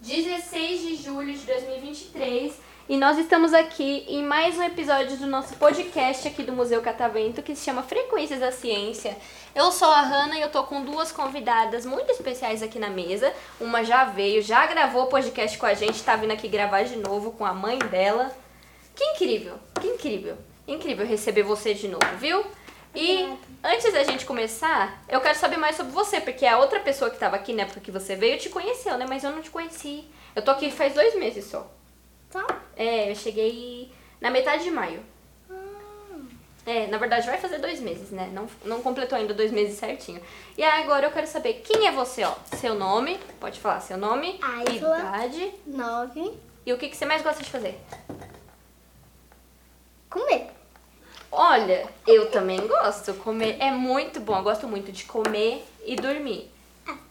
16 de julho de 2023, e nós estamos aqui em mais um episódio do nosso podcast aqui do Museu Catavento, que se chama Frequências da Ciência. Eu sou a Hanna e eu tô com duas convidadas muito especiais aqui na mesa. Uma já veio, já gravou o podcast com a gente, tá vindo aqui gravar de novo com a mãe dela. Que incrível, que incrível. Incrível receber você de novo, viu? E antes da gente começar, eu quero saber mais sobre você, porque a outra pessoa que tava aqui na época que você veio te conheceu, né? Mas eu não te conheci. Eu tô aqui faz 2 meses só. Tá? É, eu cheguei na metade de maio. É, na verdade vai fazer 2 meses, né? Não completou ainda 2 meses certinho. E agora eu quero saber quem é você, ó. Seu nome, pode falar seu nome. Isla, idade. 9. E o que você mais gosta de fazer? Comer. Olha, eu também gosto. Comer é muito bom. Eu gosto muito de comer e dormir.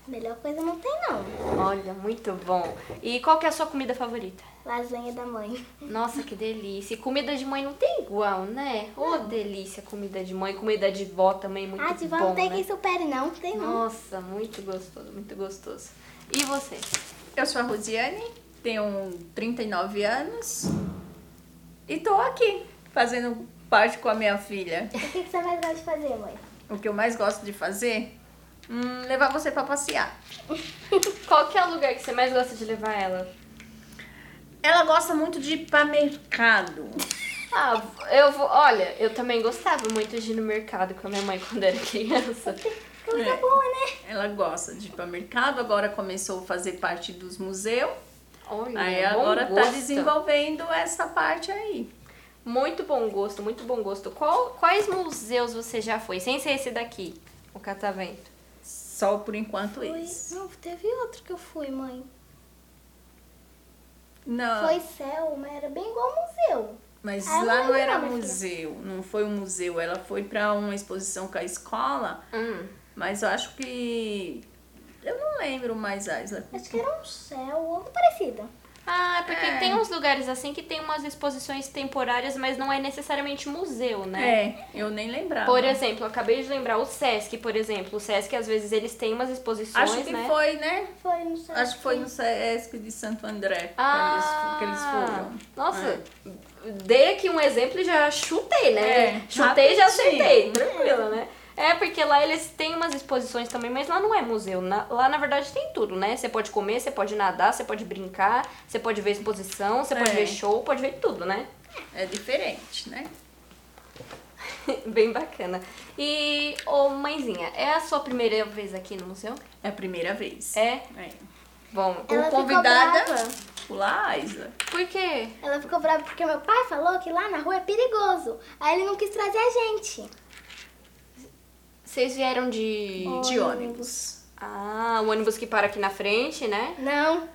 Melhor coisa não tem, não. Olha, muito bom. E qual que é a sua comida favorita? Lasanha da mãe. Nossa, que delícia. E comida de mãe não tem igual, né? Ô, delícia, comida de mãe. Comida de vó também, muito bom, né? Ah, de vó não tem quem supere, não. Tem não. Nossa, muito gostoso, muito gostoso. E você? Eu sou a Rosiane, tenho 39 anos e tô aqui fazendo parte com a minha filha. O que você mais gosta de fazer, mãe? O que eu mais gosto de fazer? Levar você pra passear. Qual que é o lugar que você mais gosta de levar ela? Ela gosta muito de ir pra mercado. Ah, olha, eu também gostava muito de ir no mercado com a minha mãe quando era criança. Coisa boa, né? Ela gosta de ir pra mercado, agora começou a fazer parte dos museus. Olha, aí agora tá desenvolvendo essa parte aí. Muito bom gosto, muito bom gosto. Quais museus você já foi? Sem ser esse daqui, o Catavento. Só por enquanto esse. Não, teve outro que eu fui, mãe. Não. Foi céu, mas era bem igual ao museu. Mas aí lá não era museu, não foi um museu. Ela foi pra uma exposição com a escola, mas eu acho que... Eu não lembro mais a Isla. Acho que era um céu, algo parecido. Ah, porque tem uns lugares assim que tem umas exposições temporárias, mas não é necessariamente museu, né? É, eu nem lembrava. Por exemplo, eu acabei de lembrar o Sesc, por exemplo. O Sesc, às vezes, eles têm umas exposições, acho que né? Foi, né? Foi no Sesc. Acho que foi no Sesc de Santo André que eles foram. Nossa, dei aqui um exemplo e já chutei, né? Chutei e já acertei, tranquilo, né? É, porque lá eles têm umas exposições também, mas lá não é museu. Lá, na verdade, tem tudo, né? Você pode comer, você pode nadar, você pode brincar, você pode ver exposição, você pode ver show, pode ver tudo, né? É diferente, né? Bem bacana. E, mãezinha, é a sua primeira vez aqui no museu? É a primeira vez. É. Bom, ela convidada... Lá, Isla. Por quê? Ela ficou brava porque meu pai falou que lá na rua é perigoso. Aí ele não quis trazer a gente. Vocês vieram de ônibus. Ah, o ônibus que para aqui na frente, né? Não.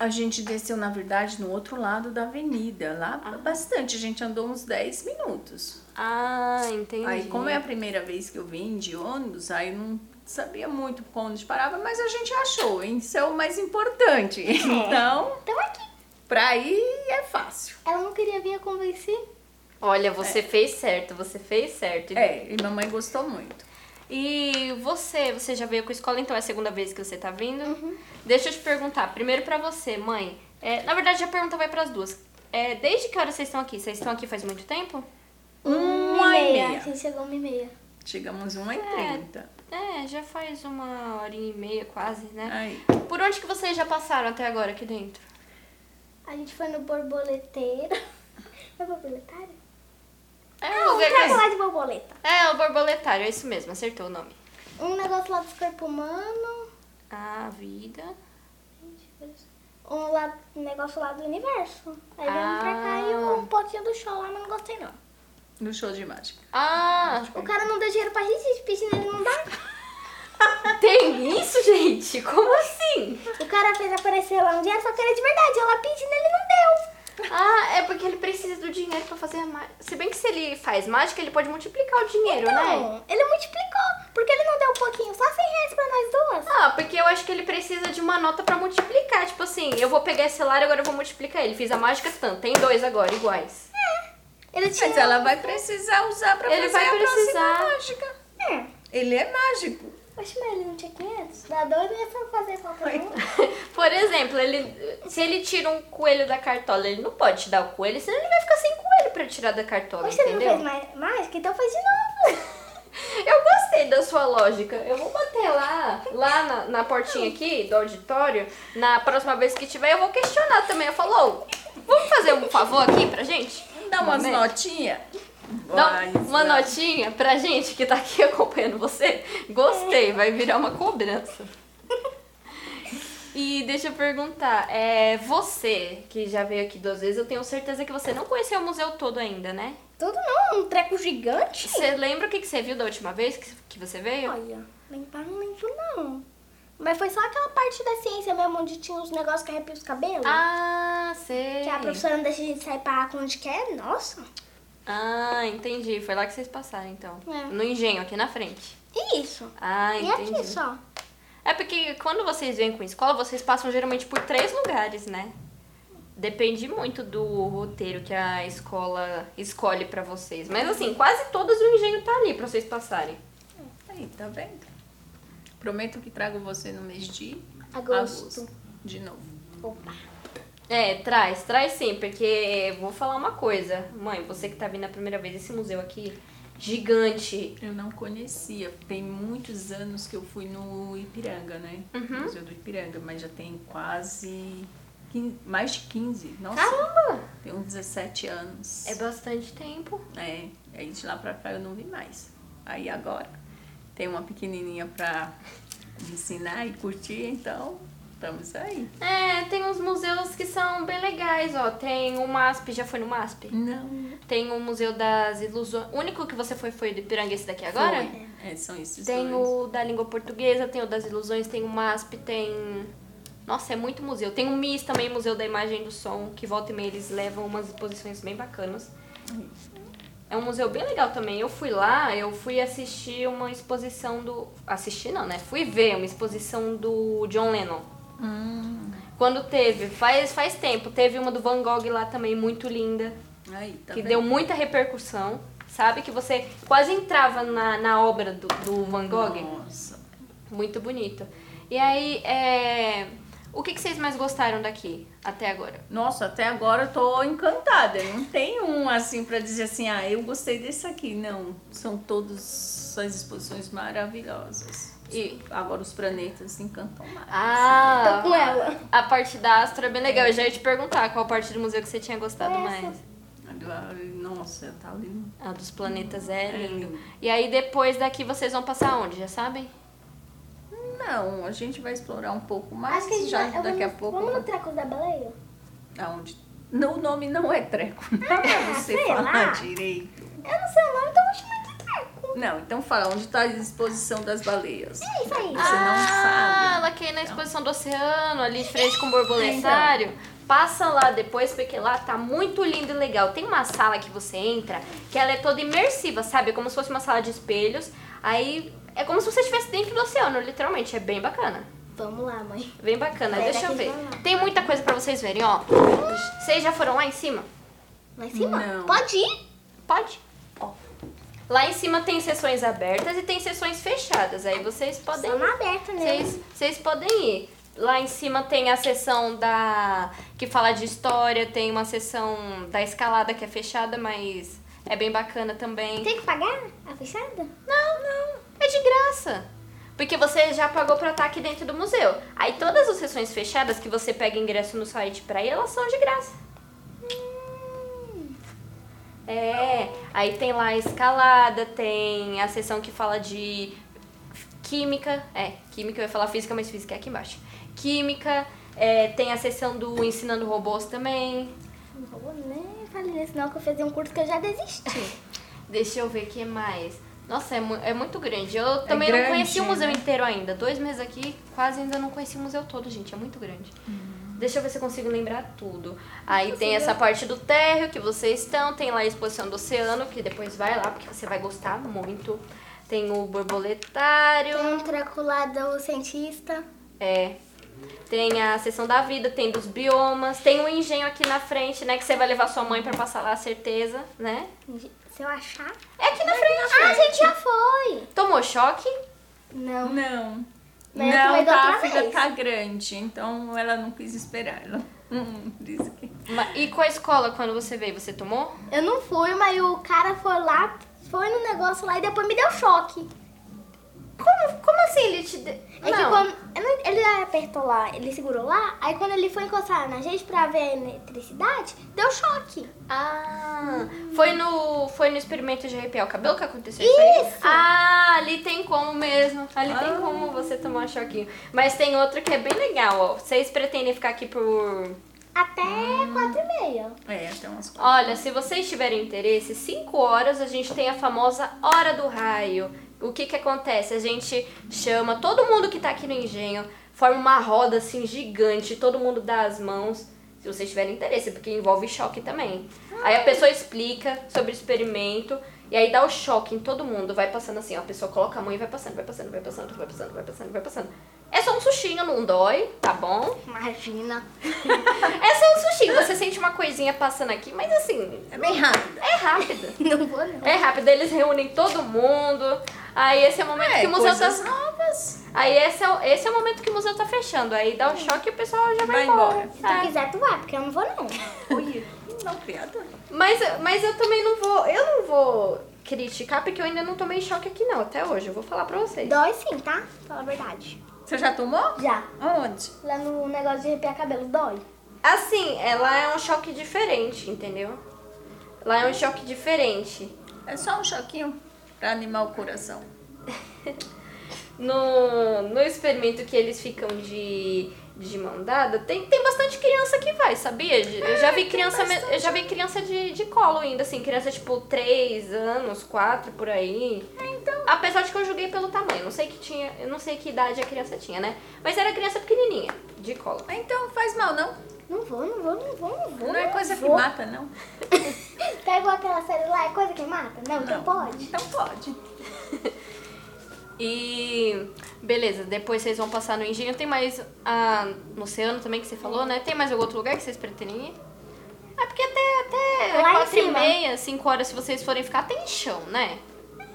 A gente desceu, na verdade, no outro lado da avenida. Lá, bastante. A gente andou uns 10 minutos. Ah, entendi. Aí, como é a primeira vez que eu vim de ônibus, aí eu não sabia muito onde parava, mas a gente achou. Isso é o mais importante. É. Então, tamo aqui. Pra ir é fácil. Ela não queria vir a convencer. Olha, você fez certo, você fez certo. É, e mamãe gostou muito. E você já veio com a escola, então é a segunda vez que você tá vindo? Uhum. Deixa eu te perguntar, primeiro pra você, mãe. Na verdade, a pergunta vai pras duas. Desde que hora vocês estão aqui? Vocês estão aqui faz muito tempo? 1h30. A gente chegou 1h30. Chegamos 1h30. Já faz 1h30 quase, né? Aí. Por onde que vocês já passaram até agora aqui dentro? A gente foi no borboleteiro. É borboletário? Borboleta. É, o borboletário, é isso mesmo, acertou o nome. Um negócio lá do corpo humano. Ah, vida. Um negócio lá do universo. Aí vamos pra cá e um pouquinho do show lá, mas não gostei não. Do show de mágica. Ah, o cara não deu dinheiro pra gente, piscina ele não dá. Tem isso, gente? Como assim? O cara fez aparecer lá um dinheiro, só que ele é de verdade. Ela piscina ele não deu. Ah, é porque ele precisa do dinheiro pra fazer a mágica. Se bem que se ele faz mágica, ele pode multiplicar o dinheiro, então, né? Ele multiplicou, porque ele não deu um pouquinho, só R$100 pra nós mais duas. Ah, porque eu acho que ele precisa de uma nota pra multiplicar. Tipo assim, eu vou pegar esse celular e agora eu vou multiplicar ele. Fiz a mágica tanto. Tem dois agora, iguais. É. Ele tinha... Mas ela vai precisar usar pra ele fazer vai precisar... a próxima mágica. Ele é mágico. Oxe, mas ele não tinha 500? Dá doido, ele foi fazer qualquer um. Por exemplo, se ele tira um coelho da cartola, ele não pode te dar o coelho, senão ele vai ficar sem coelho pra tirar da cartola, oxe, entendeu? Você não fez mágica? Então faz de novo. Eu gostei da sua lógica. Eu vou bater lá na portinha aqui do auditório. Na próxima vez que tiver, eu vou questionar também. Eu falo, vamos fazer um favor aqui pra gente? Dá umas notinhas. Dá uma notinha pra gente que tá aqui acompanhando você. Gostei, vai virar uma cobrança. E deixa eu perguntar, você que já veio aqui duas vezes, eu tenho certeza que você não conheceu o museu todo ainda, né? Todo não, um treco gigante. Você lembra o que você viu da última vez que você veio? Olha, não lembro não. Mas foi só aquela parte da ciência mesmo, onde tinha os negócios que arrepiam os cabelos. Ah, sei. Que a professora não deixa a gente sair pra lá onde quer, nossa. Ah, entendi. Foi lá que vocês passaram, então. É. No engenho, aqui na frente. Isso. Ah, entendi. E aqui só. É porque quando vocês vêm com escola, vocês passam geralmente por 3 lugares, né? Depende muito do roteiro que a escola escolhe pra vocês. Mas assim, quase todas o engenho tá ali pra vocês passarem. Aí, tá vendo? Prometo que trago você no mês de agosto. De novo. Opa. É, traz sim, porque vou falar uma coisa. Mãe, você que tá vindo a primeira vez, esse museu aqui, gigante. Eu não conhecia, tem muitos anos que eu fui no Ipiranga, né? Uhum. Museu do Ipiranga, mas já tem quase, mais de 15, nossa. Caramba! Tem uns 17 anos. É bastante tempo. É, aí de lá pra cá eu não vi mais. Aí agora, tem uma pequenininha pra ensinar e curtir, então... Estamos aí. É, tem uns museus que são bem legais, ó. Tem o MASP, já foi no MASP? Não. Tem o Museu das Ilusões. O único que você foi do Ipiranga, esse daqui agora? Foi. É, são esses. Tem o da língua portuguesa, tem o das ilusões, tem o MASP, tem... Nossa, é muito museu. Tem o MIS também, Museu da Imagem e do Som, que volta e meia eles levam umas exposições bem bacanas. É um museu bem legal também. Eu fui lá, eu fui assistir uma exposição do... Assistir não, né? Fui ver uma exposição do John Lennon. Quando teve, faz tempo, teve uma do Van Gogh lá também, muito linda, aí, tá que bem. Deu muita repercussão, sabe? Que você quase entrava na obra do Van Gogh. Nossa. Muito bonito. E aí, o que vocês mais gostaram daqui até agora? Nossa, até agora eu tô encantada. Eu não tem um assim pra dizer assim, eu gostei desse aqui. Não, são todas as exposições maravilhosas. E agora os planetas se encantam mais. Ah, tô com ela. A parte da astro é bem legal. Eu já ia te perguntar qual parte do museu que você tinha gostado mais. Nossa, tá lindo. A dos planetas é lindo. E aí depois daqui vocês vão passar onde? Já sabem? Não, a gente vai explorar um pouco mais. Acho que a gente já vai, daqui a pouco. Vamos no treco da baleia? Aonde? Não, o nome não é treco. Não, você falar direito. Eu não sei o nome, então vou chamar. Não, então fala, onde está a exposição das baleias? É isso aí. Você não sabe. Ela quer ir na exposição do oceano, ali em frente com o borboletário. Então. Passa lá depois, porque lá tá muito lindo e legal. Tem uma sala que você entra, que ela é toda imersiva, sabe? É como se fosse uma sala de espelhos. Aí é como se você estivesse dentro do oceano, literalmente. É bem bacana. Vamos lá, mãe. Bem bacana, deixa eu ver. Tem muita coisa pra vocês verem, ó. Vocês já foram lá em cima? Lá em cima? Não. Pode ir? Pode. Lá em cima tem sessões abertas e tem sessões fechadas. Aí vocês podem... São abertas, né? Vocês podem ir. Lá em cima tem a sessão que fala de história, tem uma sessão da escalada que é fechada, mas é bem bacana também. Tem que pagar a fechada? Não. É de graça. Porque você já pagou pra estar aqui dentro do museu. Aí todas as sessões fechadas que você pega ingresso no site pra ir, elas são de graça. É, aí tem lá a escalada, tem a sessão que fala de química, química eu ia falar física, mas física é aqui embaixo. Química, tem a sessão do ensinando robôs também. Não robô nem falei nesse não, que eu fazia um curso que eu já desisti. Deixa eu ver o que mais. Nossa, é muito grande. Eu também não conheci o museu inteiro ainda. 2 meses aqui, quase ainda não conheci o museu todo, gente, é muito grande. Deixa eu ver se eu consigo lembrar tudo. Aí tem essa parte do térreo que vocês estão. Tem lá a exposição do oceano, que depois vai lá, porque você vai gostar muito. Tem o borboletário. Tem o traculado cientista. É. Tem a seção da vida, tem dos biomas. Tem o engenho aqui na frente, né? Que você vai levar sua mãe pra passar lá, certeza, né? Se eu achar. É aqui na frente. Ah, a gente já foi. Tomou choque? Não. Não. Mas não, tá, a filha tá grande, então ela não quis esperar. Ela. E com a escola, quando você veio, você tomou? Eu não fui, mas o cara foi lá, foi no negócio lá e depois me deu choque. Como assim ele te deu? É não. Que quando ele apertou lá, ele segurou lá, aí quando ele foi encostar na gente pra ver a eletricidade, deu choque. Ah, foi no experimento de arrepiar o cabelo que aconteceu isso? Ah, ali tem como mesmo, ali tem como você tomar um choquinho. Mas tem outro que é bem legal, ó, vocês pretendem ficar aqui por... Até 4h30. É, até umas 4. Olha, se vocês tiverem interesse, 5 horas a gente tem a famosa Hora do Raio. O que acontece? A gente chama todo mundo que tá aqui no engenho, forma uma roda assim gigante, todo mundo dá as mãos, se vocês tiverem interesse, porque envolve choque também. Aí a pessoa explica sobre o experimento e aí dá o choque em todo mundo, vai passando assim, ó, a pessoa coloca a mão e vai passando, vai passando, vai passando, vai passando, vai passando, vai passando. É só um sushinho, não dói, tá bom? Imagina. É só um sushinho, você sente uma coisinha passando aqui, mas assim... É bem rápido. É rápido. Não vou não. É rápido, eles reúnem todo mundo. Aí esse é o momento que o museu tá... novas. Aí esse é o momento que o museu tá fechando. Aí dá um choque e o pessoal já vai embora. Se tu quiser, tu vai, porque eu não vou não. Ui, não, piada. Mas eu também não vou... Eu não vou... criticar, porque eu ainda não tomei choque aqui não, até hoje, eu vou falar pra vocês. Dói sim, tá? Fala a verdade. Você já tomou? Já. Aonde? Lá no negócio de arrepiar cabelo, dói. Assim, lá é um choque diferente, entendeu? Lá é um choque diferente. É só um choquinho pra animar o coração. No experimento que eles ficam de mão dada, tem bastante criança que vai, sabia? Eu já vi criança de colo ainda, assim, criança tipo 3 anos, 4 por aí. Então. Apesar de que eu julguei pelo tamanho, eu não sei que idade a criança tinha, né? Mas era criança pequenininha, de colo. Então, faz mal, não? Não vou. Não é coisa que mata, não. Pegou aquela série lá, é coisa que mata? Não, então pode. Então pode. E beleza, depois vocês vão passar no engenho. Tem mais no oceano também que você falou, né? Tem mais algum outro lugar que vocês pretendem ir? É porque até 4h30, 5 horas, se vocês forem ficar, tem chão, né?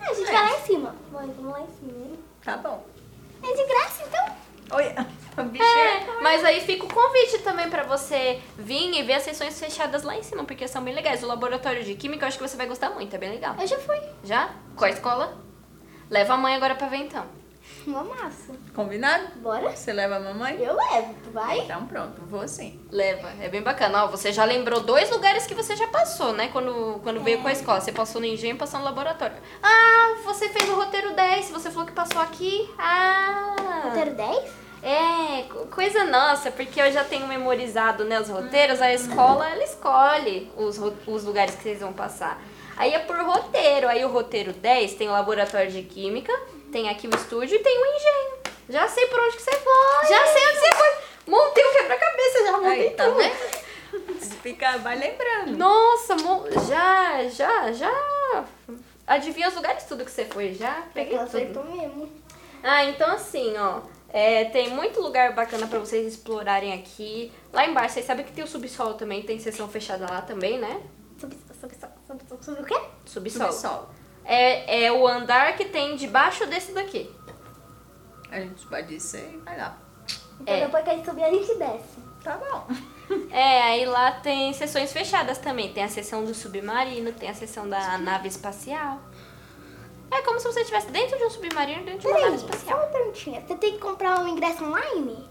A gente vai lá em cima. Vamos lá em cima. Tá bom. É de graça, então. Olha, o bicho mas aí fica o convite também pra você vir e ver as sessões fechadas lá em cima, porque são bem legais. O laboratório de química eu acho que você vai gostar muito, é bem legal. Eu já fui. Já? Qual a escola? Leva a mãe agora pra ver, então. Uma massa. Combinado? Bora. Você leva a mamãe? Eu levo, tu vai? Então pronto, vou sim. Leva, é bem bacana. Ó, você já lembrou 2 lugares que você já passou, né? Quando veio com a escola. Você passou no engenho e passou no laboratório. Ah, você fez o roteiro 10, você falou que passou aqui. Ah. Roteiro 10? É, coisa nossa, porque eu já tenho memorizado, né, os roteiros. A escola, ela escolhe os lugares que vocês vão passar. Aí é por roteiro, aí o roteiro 10 tem o laboratório de química, tem aqui o estúdio e tem o engenho. Já sei por onde que você foi, já sei onde você foi. Montei o quebra-cabeça, já montei aí, tudo. Tá, fica, vai lembrando. Nossa, já. Adivinha os lugares tudo que você foi, já? Peguei tudo. Mesmo. Ah, então assim, ó, tem muito lugar bacana pra vocês explorarem aqui. Lá embaixo, vocês sabem que tem o subsolo também, tem sessão fechada lá também, né? Subsolo o quê? Subsolo. É o andar que tem debaixo desse daqui. A gente vai descer e vai lá. Então depois que a gente subir, a gente desce. Tá bom. Aí lá tem sessões fechadas também. Tem a sessão do submarino, tem a sessão da nave espacial. É como se você estivesse dentro de um submarino, dentro de uma nave espacial. Só uma perguntinha. Você tem que comprar um ingresso online?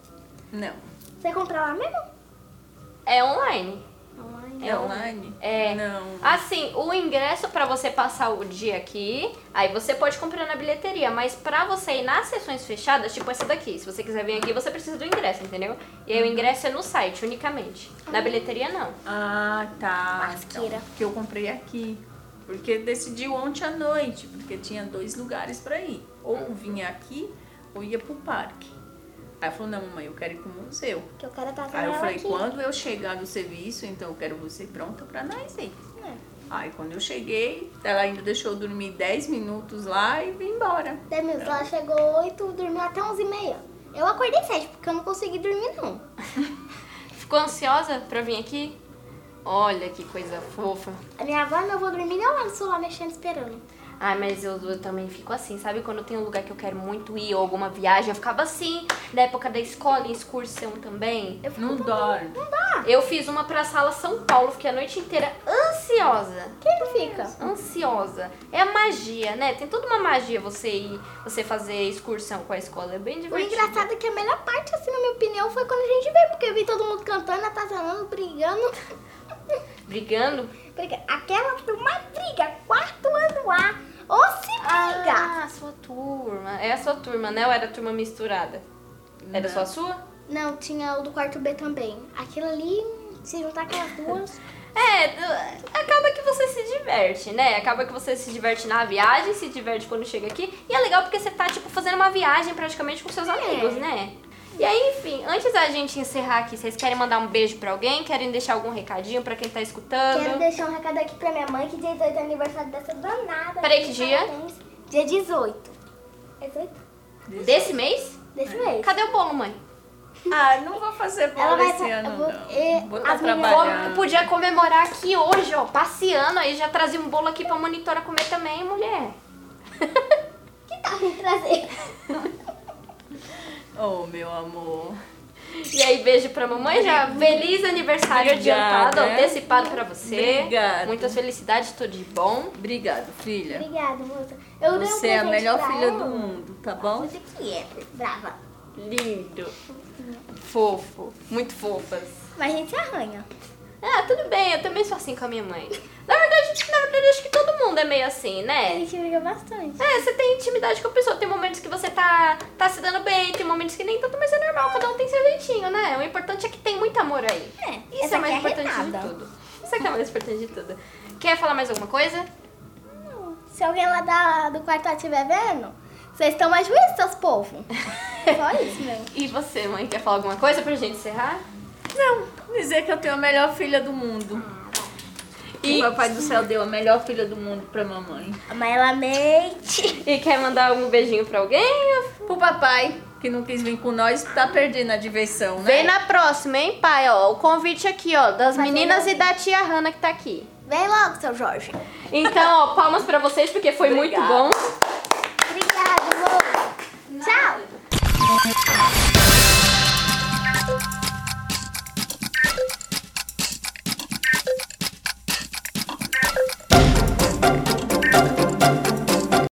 Não. Você compra lá mesmo? É online. É online? É. Não. Assim, o ingresso pra você passar o dia aqui, aí você pode comprar na bilheteria, mas pra você ir nas sessões fechadas, tipo essa daqui, se você quiser vir aqui, você precisa do ingresso, entendeu? E aí o ingresso é no site, unicamente. Na bilheteria, não. Ah, tá. Masqueira. Então, que eu comprei aqui. Porque decidiu ontem à noite, porque tinha 2 lugares pra ir. Ou vinha aqui, ou ia pro parque. Aí falou, não, mamãe, eu quero ir pro museu. Que eu quero estar com ela. Aí eu falei, aqui, quando eu chegar no serviço, então eu quero você pronta pra nós ir. É. Aí quando eu cheguei, ela ainda deixou eu dormir 10 minutos lá e vim embora. 10 minutos, ela chegou 8, dormiu até 11h30. Eu acordei 7, porque eu não consegui dormir, não. Ficou ansiosa pra vir aqui? Olha que coisa fofa. A minha avó e meu avô dormindo, eu sou lá mexendo, esperando. Ai, mas eu também fico assim, sabe? Quando tem um lugar que eu quero muito ir ou alguma viagem, eu ficava assim. Da época da escola, em excursão também. Eu não dorme. Não dá. Eu fiz uma pra Sala São Paulo, fiquei a noite inteira ansiosa. Quem não fica? Ansiosa. É a magia, né? Tem toda uma magia você ir, você fazer excursão com a escola. É bem divertido. O engraçado é que a melhor parte, assim, na minha opinião, foi quando a gente veio. Porque eu vi todo mundo cantando, atazanando, brigando. Brigando? Aquela foi uma briga, 4 anos lá, ou se briga. Ah, sua turma. É a sua turma, né? Ou era a turma misturada? Não. Era só a sua? Não, tinha o do quarto B também. Aquilo ali, se juntar com as duas... acaba que você se diverte, né? Acaba que você se diverte na viagem, se diverte quando chega aqui. E é legal porque você tá, tipo, fazendo uma viagem praticamente com seus amigos, né? E aí, enfim, antes da gente encerrar aqui, vocês querem mandar um beijo pra alguém? Querem deixar algum recadinho pra quem tá escutando? Quero deixar um recado aqui pra minha mãe, que dia 18 é aniversário dessa danada. Peraí, que dia? Parabéns. Dia 18. 18? Desse mês? Desse mês. Cadê o bolo, mãe? Ah, não vou fazer bolo esse ano, não. Vou estar trabalhando. Eu podia comemorar aqui hoje, ó, passeando. Aí já trazia um bolo aqui pra monitora comer também, mulher. Que tal me trazer? Oh, meu amor. E aí, beijo pra mamãe. Já feliz aniversário. Obrigada. Adiantado, antecipado pra você. Obrigada. Muitas felicidades, tudo de bom. Obrigada, filha. Obrigada, moça. Você é a melhor filha do mundo, tá bom? Você que é brava. Lindo. Fofo. Muito fofas. Mas a gente se arranha. Ah, tudo bem. Eu também sou assim com a minha mãe. Na verdade, acho que todo mundo é meio assim, né? A gente briga bastante. É, você tem intimidade com a pessoa. Tem momentos que você tá se dando bem, tem momentos que nem tanto, mas é normal. Cada um tem seu jeitinho, né? O importante é que tem muito amor aí. É. Isso é mais importante de tudo. Isso aqui é mais importante de tudo. Quer falar mais alguma coisa? Não. Se alguém lá do quarto estiver vendo, vocês estão mais juízes, seus povos. Só isso mesmo. E você, mãe, quer falar alguma coisa pra gente encerrar? Não. Dizer que eu tenho a melhor filha do mundo. E o papai do céu deu a melhor filha do mundo pra mamãe. Mas ela mente. E quer mandar um beijinho pra alguém? Pro papai, que não quis vir com nós, tá perdendo a diversão, né? Vem na próxima, hein, pai? Ó, o convite aqui, ó, das meninas e da tia Hanna que tá aqui. Vem logo, seu Jorge. Então, ó, palmas pra vocês, porque foi muito bom.